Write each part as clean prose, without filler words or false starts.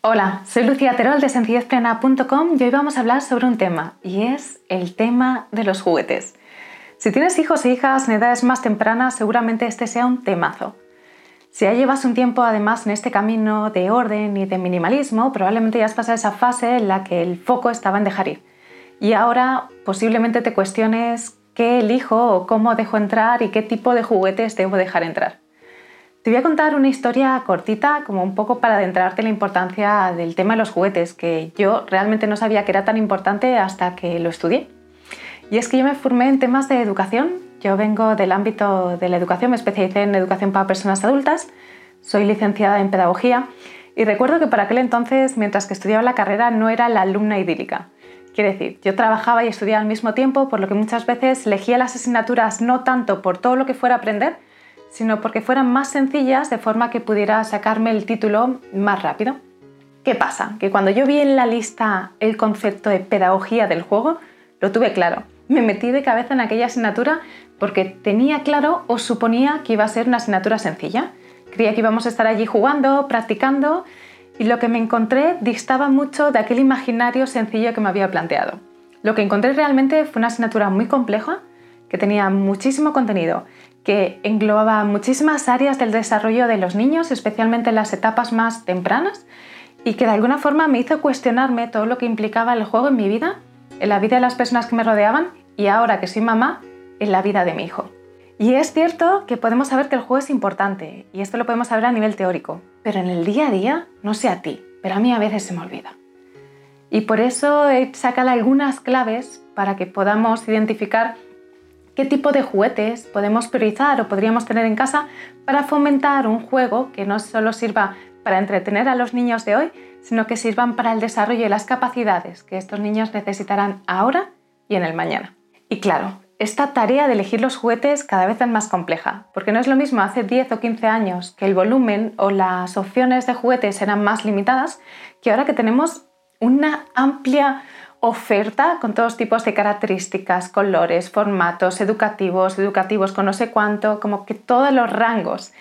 Hola, soy Lucía Terol de sencillezplena.com y hoy vamos a hablar sobre un tema, y es el tema de los juguetes. Si tienes hijos e hijas en edades más tempranas, seguramente este sea un temazo. Si ya llevas un tiempo además en este camino de orden y de minimalismo, probablemente ya has pasado esa fase en la que el foco estaba en dejar ir. Y ahora posiblemente te cuestiones qué elijo o cómo dejo entrar y qué tipo de juguetes debo dejar entrar. Te voy a contar una historia cortita, como un poco para adentrarte en la importancia del tema de los juguetes, que yo realmente no sabía que era tan importante hasta que lo estudié. Y es que yo me formé en temas de educación. Yo vengo del ámbito de la educación, me especialicé en educación para personas adultas, soy licenciada en pedagogía y recuerdo que para aquel entonces, mientras que estudiaba la carrera, no era la alumna idílica. Quiere decir, yo trabajaba y estudiaba al mismo tiempo, por lo que muchas veces elegía las asignaturas no tanto por todo lo que fuera a aprender, sino porque fueran más sencillas de forma que pudiera sacarme el título más rápido. ¿Qué pasa? Que cuando yo vi en la lista el concepto de pedagogía del juego, lo tuve claro. Me metí de cabeza en aquella asignatura porque tenía claro o suponía que iba a ser una asignatura sencilla. Creía que íbamos a estar allí jugando, practicando, y lo que me encontré distaba mucho de aquel imaginario sencillo que me había planteado. Lo que encontré realmente fue una asignatura muy compleja, que tenía muchísimo contenido, que englobaba muchísimas áreas del desarrollo de los niños, especialmente en las etapas más tempranas, y que de alguna forma me hizo cuestionarme todo lo que implicaba el juego en mi vida, en la vida de las personas que me rodeaban y ahora que soy mamá, en la vida de mi hijo. Y es cierto que podemos saber que el juego es importante, y esto lo podemos saber a nivel teórico, pero en el día a día, no sé a ti, pero a mí a veces se me olvida. Y por eso he sacado algunas claves para que podamos identificar qué tipo de juguetes podemos priorizar o podríamos tener en casa para fomentar un juego que no solo sirva para entretener a los niños de hoy, sino que sirvan para el desarrollo de las capacidades que estos niños necesitarán ahora y en el mañana. Y claro, esta tarea de elegir los juguetes cada vez es más compleja, porque no es lo mismo hace 10 o 15 años que el volumen o las opciones de juguetes eran más limitadas, que ahora que tenemos una amplia oferta con todos tipos de características, colores, formatos, educativos con no sé cuánto, como que todos los rangos.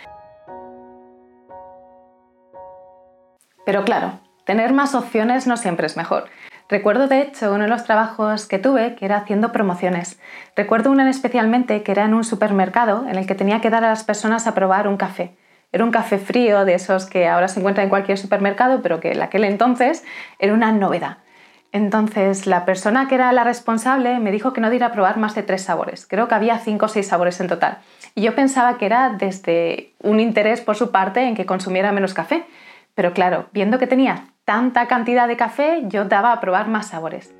Pero claro, tener más opciones no siempre es mejor. Recuerdo de hecho uno de los trabajos que tuve que era haciendo promociones. Recuerdo una en especialmente que era en un supermercado en el que tenía que dar a las personas a probar un café. Era un café frío de esos que ahora se encuentran en cualquier supermercado, pero que en aquel entonces era una novedad. Entonces la persona que era la responsable me dijo que no diera a probar más de 3 sabores. Creo que había 5 o 6 sabores en total. Y yo pensaba que era desde un interés por su parte en que consumiera menos café. Pero claro, viendo que tenía tanta cantidad de café, yo daba a probar más sabores.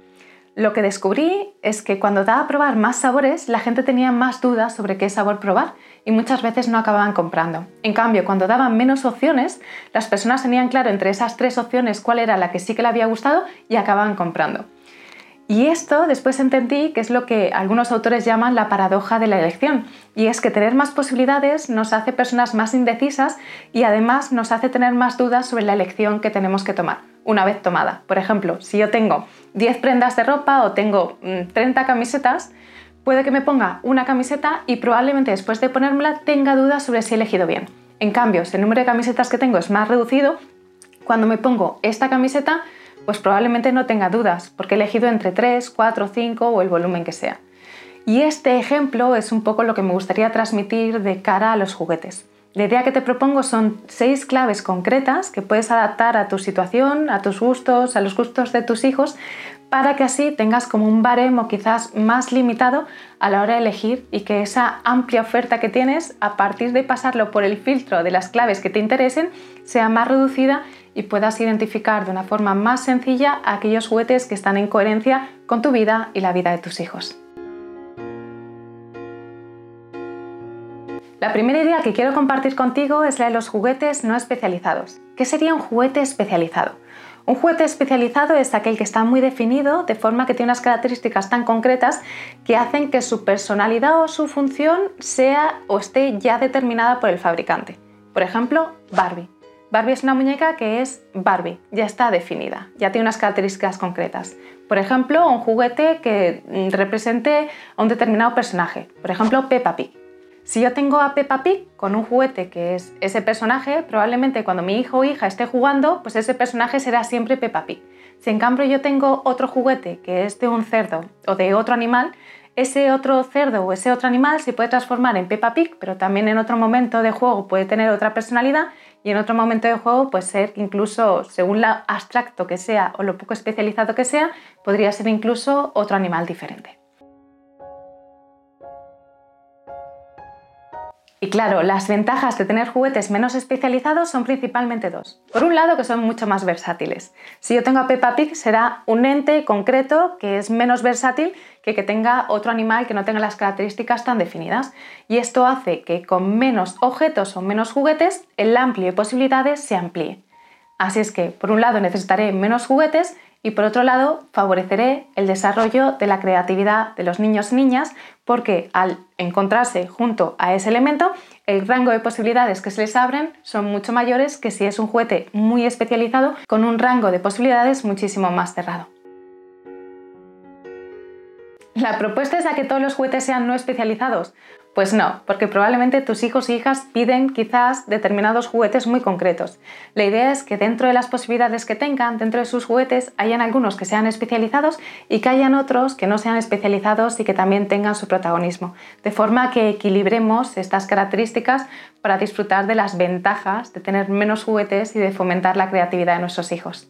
Lo que descubrí es que cuando daba a probar más sabores, la gente tenía más dudas sobre qué sabor probar y muchas veces no acababan comprando. En cambio, cuando daban menos opciones, las personas tenían claro entre esas 3 opciones cuál era la que sí que le había gustado y acababan comprando. Y esto después entendí que es lo que algunos autores llaman la paradoja de la elección, y es que tener más posibilidades nos hace personas más indecisas y además nos hace tener más dudas sobre la elección que tenemos que tomar. Una vez tomada. Por ejemplo, si yo tengo 10 prendas de ropa o tengo 30 camisetas, puede que me ponga una camiseta y probablemente después de ponérmela tenga dudas sobre si he elegido bien. En cambio, si el número de camisetas que tengo es más reducido, cuando me pongo esta camiseta, pues probablemente no tenga dudas, porque he elegido entre 3, 4, 5 o el volumen que sea. Y este ejemplo es un poco lo que me gustaría transmitir de cara a los juguetes. La idea que te propongo son 6 claves concretas que puedes adaptar a tu situación, a tus gustos, a los gustos de tus hijos, para que así tengas como un baremo quizás más limitado a la hora de elegir y que esa amplia oferta que tienes, a partir de pasarlo por el filtro de las claves que te interesen, sea más reducida y puedas identificar de una forma más sencilla aquellos juguetes que están en coherencia con tu vida y la vida de tus hijos. La primera idea que quiero compartir contigo es la de los juguetes no especializados. ¿Qué sería un juguete especializado? Un juguete especializado es aquel que está muy definido, de forma que tiene unas características tan concretas que hacen que su personalidad o su función sea o esté ya determinada por el fabricante. Por ejemplo, Barbie. Barbie es una muñeca que es Barbie, ya está definida, ya tiene unas características concretas. Por ejemplo, un juguete que represente a un determinado personaje. Por ejemplo, Peppa Pig. Si yo tengo a Peppa Pig con un juguete que es ese personaje, probablemente cuando mi hijo o hija esté jugando, pues ese personaje será siempre Peppa Pig. Si en cambio yo tengo otro juguete que es de un cerdo o de otro animal, ese otro cerdo o ese otro animal se puede transformar en Peppa Pig, pero también en otro momento de juego puede tener otra personalidad y en otro momento de juego puede ser incluso, según lo abstracto que sea o lo poco especializado que sea, podría ser incluso otro animal diferente. Y claro, las ventajas de tener juguetes menos especializados son principalmente dos. Por un lado, que son mucho más versátiles. Si yo tengo a Peppa Pig, será un ente concreto que es menos versátil que tenga otro animal que no tenga las características tan definidas. Y esto hace que con menos objetos o menos juguetes, el amplio de posibilidades se amplíe. Así es que, por un lado, necesitaré menos juguetes y por otro lado, favoreceré el desarrollo de la creatividad de los niños y niñas porque al encontrarse junto a ese elemento, el rango de posibilidades que se les abren son mucho mayores que si es un juguete muy especializado con un rango de posibilidades muchísimo más cerrado. ¿La propuesta es a que todos los juguetes sean no especializados? Pues no, porque probablemente tus hijos e hijas piden quizás determinados juguetes muy concretos. La idea es que dentro de las posibilidades que tengan, dentro de sus juguetes, hayan algunos que sean especializados y que hayan otros que no sean especializados y que también tengan su protagonismo, de forma que equilibremos estas características para disfrutar de las ventajas de tener menos juguetes y de fomentar la creatividad de nuestros hijos.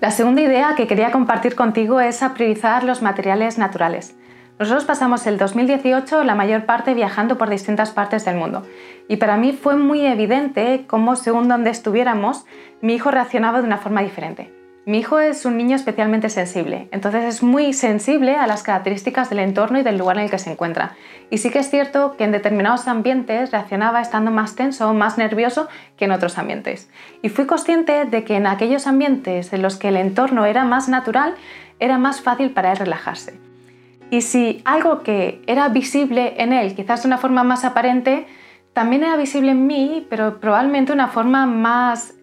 La segunda idea que quería compartir contigo es a priorizar los materiales naturales. Nosotros pasamos el 2018 la mayor parte viajando por distintas partes del mundo y para mí fue muy evidente cómo según donde estuviéramos mi hijo reaccionaba de una forma diferente. Mi hijo es un niño especialmente sensible, entonces es muy sensible a las características del entorno y del lugar en el que se encuentra. Y sí que es cierto que en determinados ambientes reaccionaba estando más tenso o más nervioso que en otros ambientes. Y fui consciente de que en aquellos ambientes en los que el entorno era más natural, era más fácil para él relajarse. Y si algo que era visible en él, quizás de una forma más aparente, también era visible en mí, pero probablemente de una forma más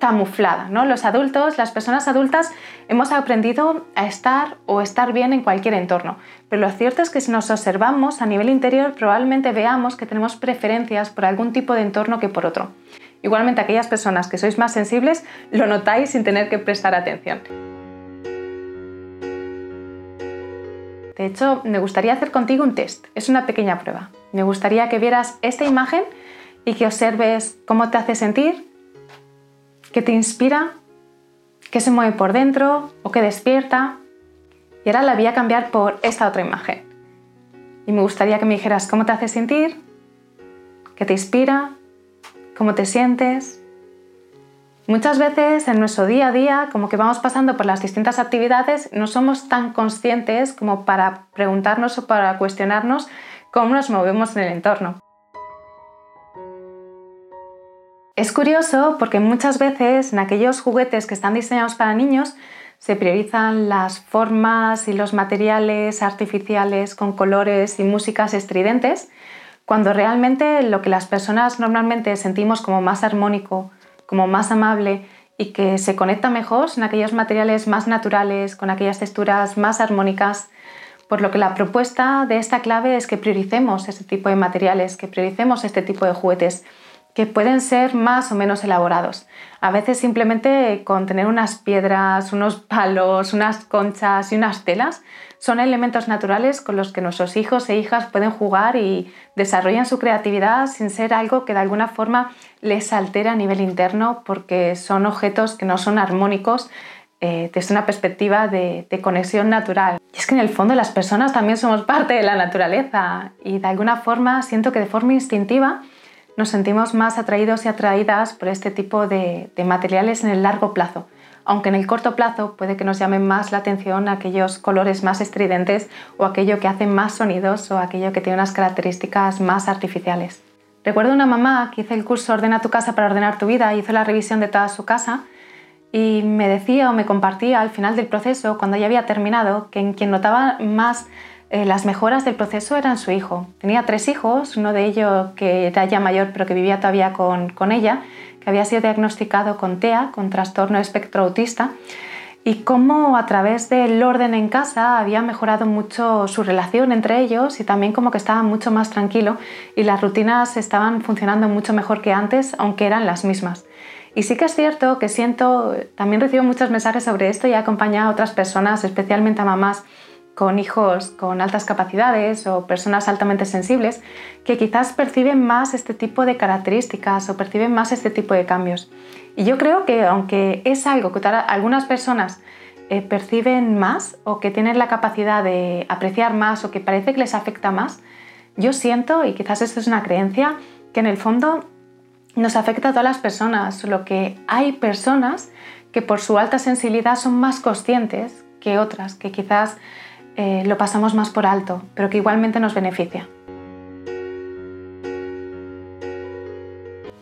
camuflada, ¿no? Los adultos, las personas adultas, hemos aprendido a estar o estar bien en cualquier entorno, pero lo cierto es que si nos observamos a nivel interior probablemente veamos que tenemos preferencias por algún tipo de entorno que por otro. Igualmente aquellas personas que sois más sensibles lo notáis sin tener que prestar atención. De hecho, me gustaría hacer contigo un test, es una pequeña prueba. Me gustaría que vieras esta imagen y que observes cómo te hace sentir, qué te inspira, qué se mueve por dentro o qué despierta. Y ahora la voy a cambiar por esta otra imagen. Y me gustaría que me dijeras cómo te hace sentir, qué te inspira, cómo te sientes. Muchas veces en nuestro día a día, como que vamos pasando por las distintas actividades, no somos tan conscientes como para preguntarnos o para cuestionarnos cómo nos movemos en el entorno. Es curioso porque muchas veces en aquellos juguetes que están diseñados para niños se priorizan las formas y los materiales artificiales con colores y músicas estridentes, cuando realmente lo que las personas normalmente sentimos como más armónico, como más amable y que se conecta mejor en aquellos materiales más naturales, con aquellas texturas más armónicas, por lo que la propuesta de esta clave es que prioricemos este tipo de materiales, que prioricemos este tipo de juguetes, que pueden ser más o menos elaborados. A veces simplemente con tener unas piedras, unos palos, unas conchas y unas telas son elementos naturales con los que nuestros hijos e hijas pueden jugar y desarrollan su creatividad sin ser algo que de alguna forma les altera a nivel interno porque son objetos que no son armónicos desde una perspectiva de conexión natural. Y es que en el fondo las personas también somos parte de la naturaleza y de alguna forma siento que de forma instintiva nos sentimos más atraídos y atraídas por este tipo de materiales en el largo plazo, aunque en el corto plazo puede que nos llamen más la atención aquellos colores más estridentes o aquello que hace más sonidos o aquello que tiene unas características más artificiales. Recuerdo una mamá que hizo el curso Ordena tu casa para ordenar tu vida, hizo la revisión de toda su casa y me decía o me compartía al final del proceso, cuando ya había terminado, que en quien notaba más las mejoras del proceso eran su hijo. Tenía 3 hijos, uno de ellos que era ya mayor pero que vivía todavía con ella, que había sido diagnosticado con TEA, con Trastorno Espectro Autista, y cómo a través del orden en casa había mejorado mucho su relación entre ellos y también como que estaban mucho más tranquilos y las rutinas estaban funcionando mucho mejor que antes, aunque eran las mismas. Y sí que es cierto que siento, también recibo muchos mensajes sobre esto y he acompañado a otras personas, especialmente a mamás con hijos con altas capacidades o personas altamente sensibles, que quizás perciben más este tipo de características o perciben más este tipo de cambios. Y yo creo que aunque es algo que algunas personas perciben más o que tienen la capacidad de apreciar más o que parece que les afecta más, yo siento, y quizás esto es una creencia, que en el fondo nos afecta a todas las personas, solo que hay personas que por su alta sensibilidad son más conscientes que otras, que quizás lo pasamos más por alto, pero que igualmente nos beneficia.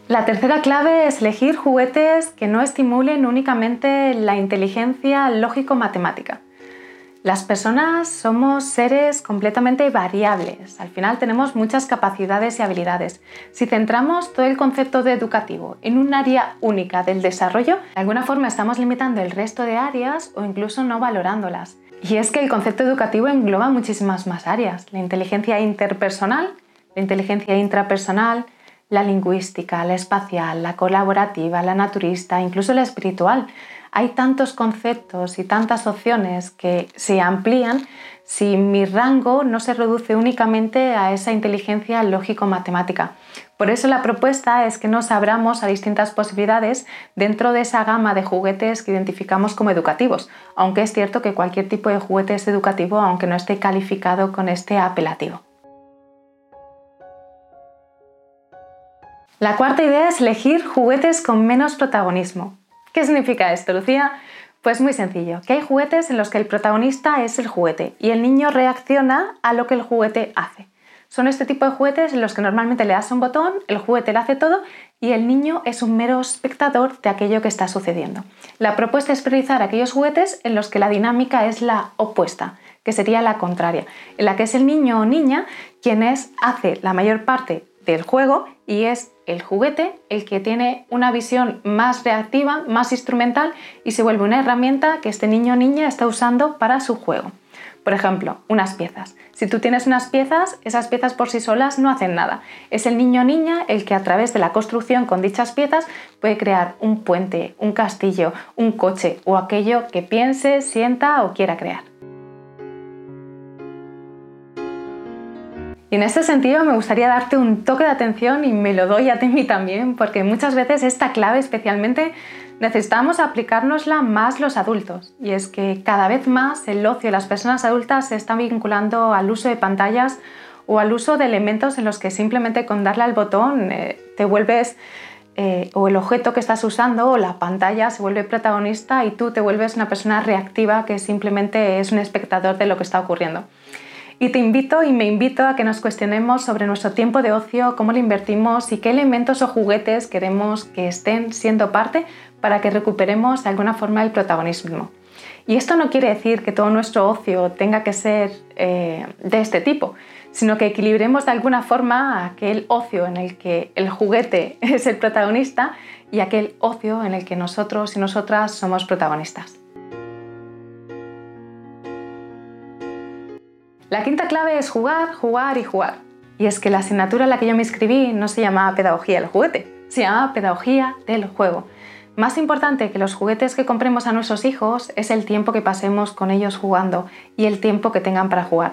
La tercera clave es elegir juguetes que no estimulen únicamente la inteligencia lógico-matemática. Las personas somos seres completamente variables. Al final tenemos muchas capacidades y habilidades. Si centramos todo el concepto de educativo en un área única del desarrollo, de alguna forma estamos limitando el resto de áreas o incluso no valorándolas. Y es que el concepto educativo engloba muchísimas más áreas. La inteligencia interpersonal, la inteligencia intrapersonal, la lingüística, la espacial, la colaborativa, la naturista, incluso la espiritual. Hay tantos conceptos y tantas opciones que se amplían si mi rango no se reduce únicamente a esa inteligencia lógico-matemática. Por eso la propuesta es que nos abramos a distintas posibilidades dentro de esa gama de juguetes que identificamos como educativos, aunque es cierto que cualquier tipo de juguete es educativo aunque no esté calificado con este apelativo. La cuarta idea es elegir juguetes con menos protagonismo. ¿Qué significa esto, Lucía? Pues muy sencillo, que hay juguetes en los que el protagonista es el juguete y el niño reacciona a lo que el juguete hace. Son este tipo de juguetes en los que normalmente le das un botón, el juguete le hace todo y el niño es un mero espectador de aquello que está sucediendo. La propuesta es priorizar aquellos juguetes en los que la dinámica es la opuesta, que sería la contraria, en la que es el niño o niña quien hace la mayor parte del juego y es el juguete el que tiene una visión más reactiva, más instrumental y se vuelve una herramienta que este niño o niña está usando para su juego. Por ejemplo, unas piezas. Si tú tienes unas piezas, esas piezas por sí solas no hacen nada. Es el niño o niña el que a través de la construcción con dichas piezas puede crear un puente, un castillo, un coche o aquello que piense, sienta o quiera crear. Y en este sentido me gustaría darte un toque de atención y me lo doy a ti también, porque muchas veces esta clave especialmente necesitamos aplicárnosla más los adultos. Y es que cada vez más el ocio de las personas adultas se está vinculando al uso de pantallas o al uso de elementos en los que simplemente con darle al botón te vuelves o el objeto que estás usando o la pantalla se vuelve protagonista y tú te vuelves una persona reactiva que simplemente es un espectador de lo que está ocurriendo. Y te invito y me invito a que nos cuestionemos sobre nuestro tiempo de ocio, cómo lo invertimos y qué elementos o juguetes queremos que estén siendo parte para que recuperemos de alguna forma el protagonismo. Y esto no quiere decir que todo nuestro ocio tenga que ser de este tipo, sino que equilibremos de alguna forma aquel ocio en el que el juguete es el protagonista y aquel ocio en el que nosotros y nosotras somos protagonistas. La quinta clave es jugar, jugar y jugar. Y es que la asignatura en la que yo me inscribí no se llamaba pedagogía del juguete, se llamaba pedagogía del juego. Más importante que los juguetes que compremos a nuestros hijos es el tiempo que pasemos con ellos jugando y el tiempo que tengan para jugar.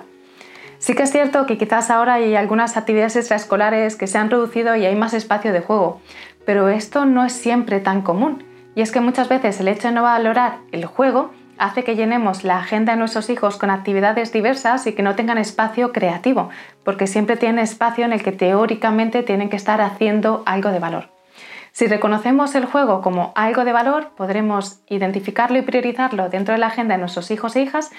Sí que es cierto que quizás ahora hay algunas actividades extraescolares que se han reducido y hay más espacio de juego, pero esto no es siempre tan común. Y es que muchas veces el hecho de no valorar el juego hace que llenemos la agenda de nuestros hijos con actividades diversas y que no tengan espacio creativo, porque siempre tienen espacio en el que teóricamente tienen que estar haciendo algo de valor. Si reconocemos el juego como algo de valor, podremos identificarlo y priorizarlo dentro de la agenda de nuestros hijos e hijas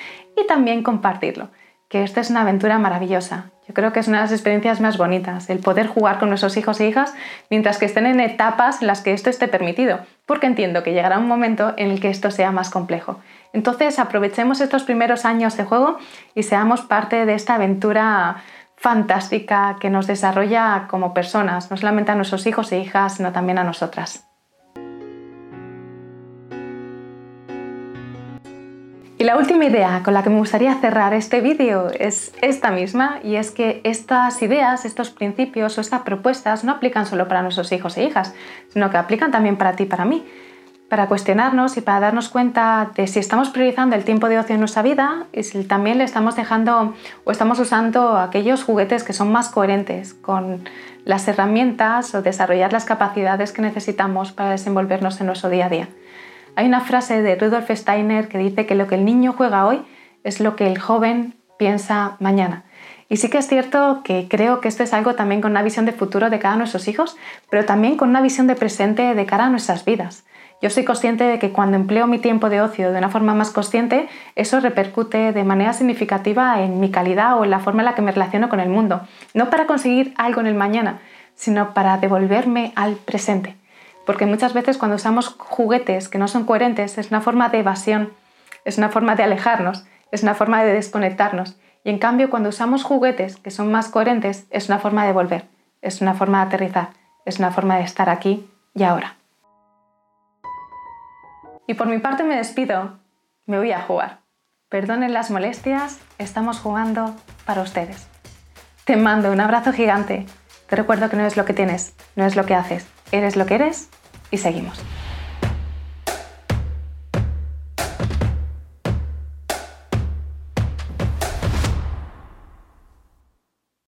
y también compartirlo, que esta es una aventura maravillosa. Yo creo que es una de las experiencias más bonitas, el poder jugar con nuestros hijos e hijas mientras que estén en etapas en las que esto esté permitido, porque entiendo que llegará un momento en el que esto sea más complejo. Entonces aprovechemos estos primeros años de juego y seamos parte de esta aventura fantástica que nos desarrolla como personas, no solamente a nuestros hijos e hijas, sino también a nosotras. Y la última idea con la que me gustaría cerrar este vídeo es esta misma, y es que estas ideas, estos principios o estas propuestas no aplican solo para nuestros hijos e hijas, sino que aplican también para ti y para mí, para cuestionarnos y para darnos cuenta de si estamos priorizando el tiempo de ocio en nuestra vida y si también le estamos dejando o estamos usando aquellos juguetes que son más coherentes con las herramientas o desarrollar las capacidades que necesitamos para desenvolvernos en nuestro día a día. Hay una frase de Rudolf Steiner que dice que lo que el niño juega hoy es lo que el joven piensa mañana. Y sí que es cierto que creo que esto es algo también con una visión de futuro de cada uno de nuestros hijos, pero también con una visión de presente de cara a nuestras vidas. Yo soy consciente de que cuando empleo mi tiempo de ocio de una forma más consciente, eso repercute de manera significativa en mi calidad o en la forma en la que me relaciono con el mundo. No para conseguir algo en el mañana, sino para devolverme al presente. Porque muchas veces cuando usamos juguetes que no son coherentes es una forma de evasión, es una forma de alejarnos, es una forma de desconectarnos. Y en cambio cuando usamos juguetes que son más coherentes es una forma de volver, es una forma de aterrizar, es una forma de estar aquí y ahora. Y por mi parte me despido, me voy a jugar. Perdonen las molestias, estamos jugando para ustedes. Te mando un abrazo gigante, te recuerdo que no es lo que tienes, no es lo que haces. Eres lo que eres y seguimos.